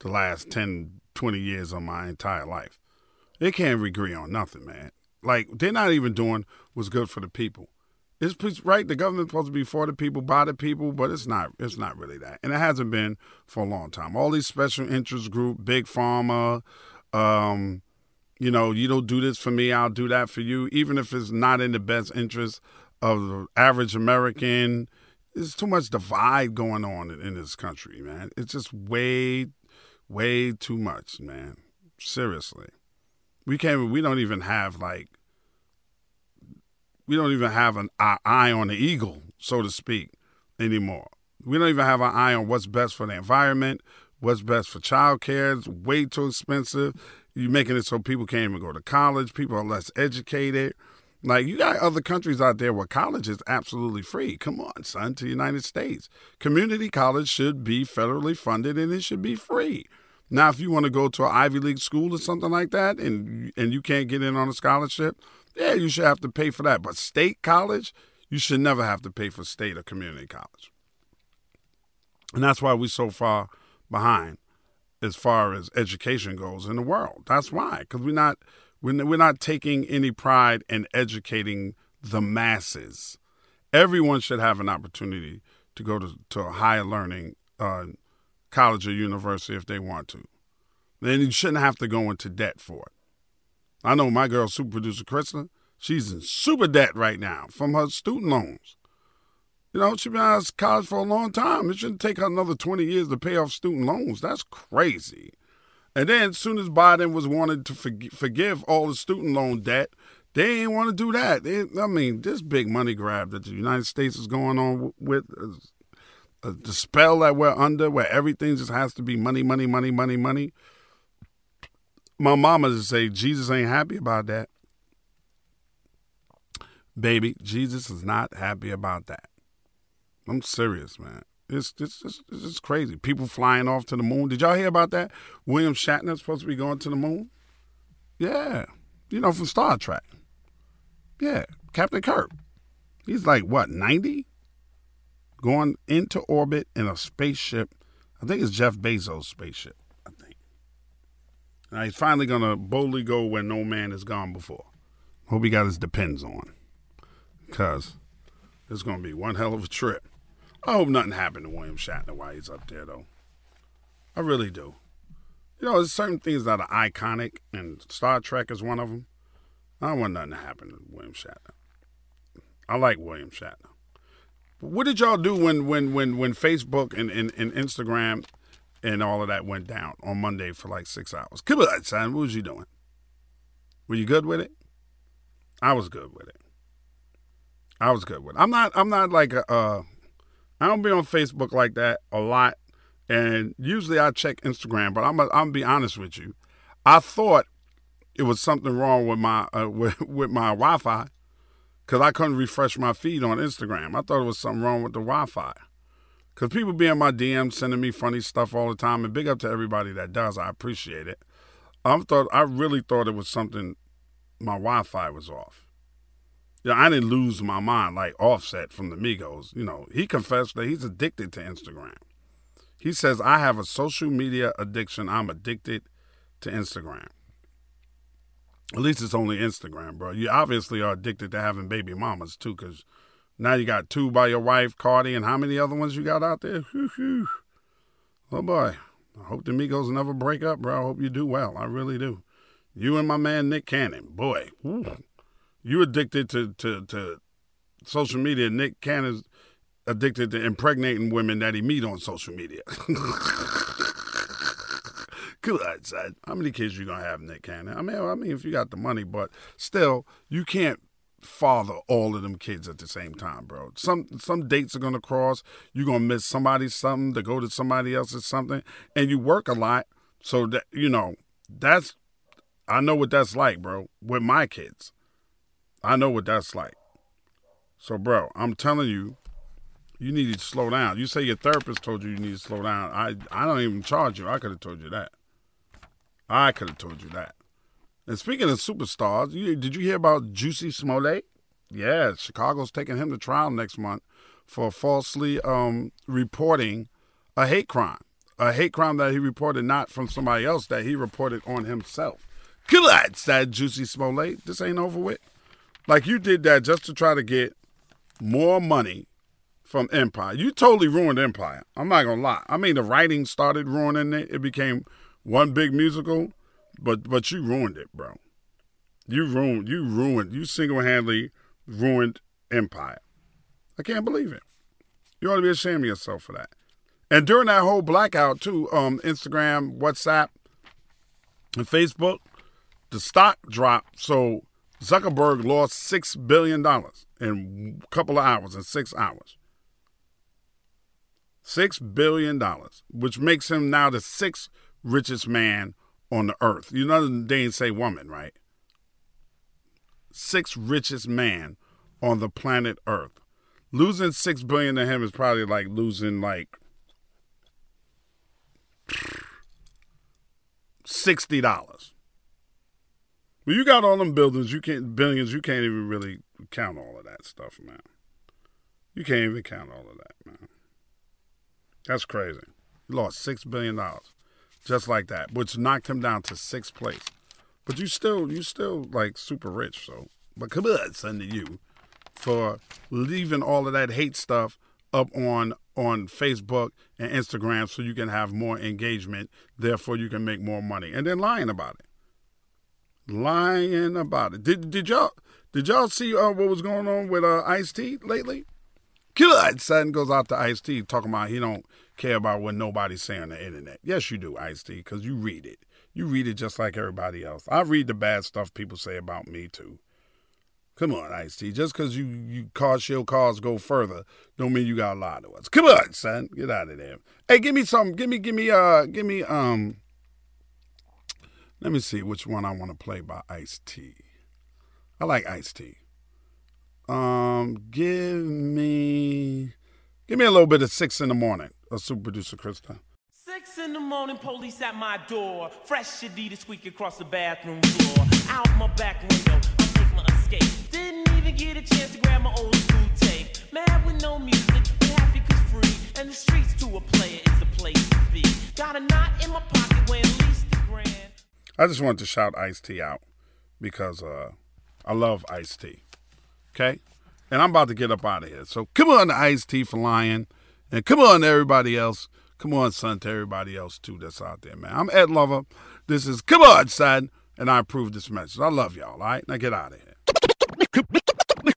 the last 10, 20 years of my entire life. They can't agree on nothing, man. Like, they're not even doing what's good for the people. It's right, the government's supposed to be for the people, by the people, but it's not really that. And it hasn't been for a long time. All these special interest group, Big Pharma, you know, you don't do this for me, I'll do that for you. Even if it's not in the best interest of the average American, there's too much divide going on in this country, man. It's just way, way too much, man. Seriously. We don't even have an eye on the eagle, so to speak, anymore. We don't even have an eye on what's best for the environment, what's best for childcare. It's way too expensive. You're making it so people can't even go to college. People are less educated. Like, you got other countries out there where college is absolutely free. Come on, son, to the United States. Community college should be federally funded, and it should be free. Now, if you want to go to an Ivy League school or something like that, and you can't get in on a scholarship, yeah, you should have to pay for that. But state college, you should never have to pay for state or community college. And that's why we're so far behind as far as education goes in the world. That's why, because we're not taking any pride in educating the masses. Everyone should have an opportunity to go to a higher learning college or university if they want to. Then you shouldn't have to go into debt for it. I know my girl, super producer Krista, She's in super debt right now from her student loans. You know, she's been out of college for a long time. It shouldn't take her another 20 years to pay off student loans. That's crazy. And then as soon as Biden was wanted to forgive all the student loan debt, they ain't want to do that. This big money grab that the United States is going on with, the spell that we're under where everything just has to be money, money, money, money, money. My mama just say, Jesus ain't happy about that. Baby, Jesus is not happy about that. I'm serious, man. It's crazy. People flying off to the moon. Did y'all hear about that? William Shatner's supposed to be going to the moon? Yeah. You know, from Star Trek. Yeah. Captain Kirk. He's like, what, 90? Going into orbit in a spaceship. I think it's Jeff Bezos' spaceship, I think. Now he's finally going to boldly go where no man has gone before. Hope he got his depends on. Because it's going to be one hell of a trip. I hope nothing happened to William Shatner while he's up there, though. I really do. You know, there's certain things that are iconic, and Star Trek is one of them. I don't want nothing to happen to William Shatner. I like William Shatner. But what did y'all do when Facebook and Instagram and all of that went down on Monday for like 6 hours? Come on, son, what was you doing? Were you good with it? I was good with it. I was good with it. I'm not like I don't be on Facebook like that a lot, and usually I check Instagram. But I'm be honest with you, I thought it was something wrong with my with my Wi-Fi, because I couldn't refresh my feed on Instagram. I thought it was something wrong with the Wi-Fi, because people be in my DMs sending me funny stuff all the time. And big up to everybody that does. I appreciate it. I really thought it was something. My Wi-Fi was off. Yeah, I didn't lose my mind like Offset from the Migos. You know, he confessed that he's addicted to Instagram. He says, I have a social media addiction. I'm addicted to Instagram. At least it's only Instagram, bro. You obviously are addicted to having baby mamas, too, because now you got two by your wife, Cardi, and how many other ones you got out there? Whew. Oh, boy. I hope the Migos never break up, bro. I hope you do well. I really do. You and my man Nick Cannon. Boy. Ooh. You addicted to social media. Nick Cannon's addicted to impregnating women that he meet on social media. Good, son. How many kids you gonna have, Nick Cannon? I mean, if you got the money, but still, you can't father all of them kids at the same time, bro. Some dates are gonna cross. You are gonna miss somebody's something to go to somebody else's something, and you work a lot, so that you know that's. I know what that's like, bro. With my kids. I know what that's like. So, bro, I'm telling you, you need to slow down. You say your therapist told you need to slow down. I don't even charge you. I could have told you that. And speaking of superstars, did you hear about Juicy Smollett? Yeah, Chicago's taking him to trial next month for falsely reporting a hate crime. A hate crime that he reported not from somebody else, that he reported on himself. Kill that, sad Juicy Smollett. This ain't over with. Like, you did that just to try to get more money from Empire. You totally ruined Empire. I'm not going to lie. I mean, the writing started ruining it. It became one big musical, but you ruined it, bro. You single-handedly ruined Empire. I can't believe it. You ought to be ashamed of yourself for that. And during that whole blackout, too, Instagram, WhatsApp, and Facebook, the stock dropped, so Zuckerberg lost $6 billion in a couple of hours, in 6 hours. $6 billion, which makes him now the sixth richest man on the earth. You know, they ain't say woman, right? Sixth richest man on the planet Earth. Losing $6 billion to him is probably like losing like $60. Well, you got all them billions, you can't even really count all of that stuff, man. You can't even count all of that, man. That's crazy. He lost $6 billion just like that, which knocked him down to sixth place. But you still like super rich, so. But come on, son, to you for leaving all of that hate stuff up on Facebook and Instagram so you can have more engagement, therefore you can make more money. And then lying about it. Did y'all Did y'all see what was going on with Ice-T lately? Good. Sutton goes out to Ice-T talking about he don't care about what nobody's saying on the internet. Yes, you do, Ice-T, because you read it. You read it just like everybody else. I read the bad stuff people say about me, too. Come on, Ice-T. Just because you cause your cause go further don't mean you got a lot of us. Come on, son. Get out of there. Hey, give me some. Give me, let me see which one I want to play by Ice-T. I like Ice-T. Give me a little bit of 6 in the morning of Super Producer Krista. 6 in the morning, police at my door. Fresh Adidas week across the bathroom floor. Out my back window, I'll take my escape. Didn't even get a chance to grab my old school tape. Mad with no music, but happy 'cause free. And the streets to a player is the place to be. Got a knot in my pocket weighing at least $1,000. I just wanted to shout Ice-T out because I love Ice-T. Okay? And I'm about to get up out of here. So come on to Ice-T for lying. And come on to everybody else. Come on, son, to everybody else, too, that's out there, man. I'm Ed Lover. This is Come On, Son. And I approve this message. I love y'all, all right? Now get out of here.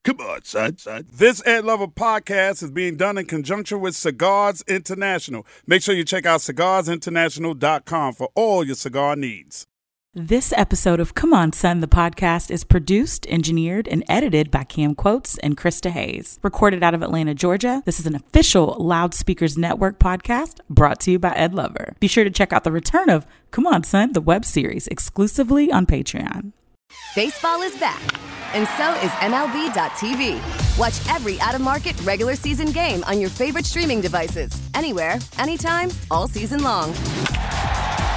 Come on, son. This Ed Lover podcast is being done in conjunction with Cigars International. Make sure you check out cigarsinternational.com for all your cigar needs. This episode of Come On Son, the podcast, is produced, engineered, and edited by Cam Quotes and Krista Hayes. Recorded out of Atlanta, Georgia, this is an official Loudspeakers Network podcast brought to you by Ed Lover. Be sure to check out the return of Come On Son, the web series, exclusively on Patreon. Baseball is back, and so is MLB.tv. Watch every out-of-market, regular season game on your favorite streaming devices. Anywhere, anytime, all season long.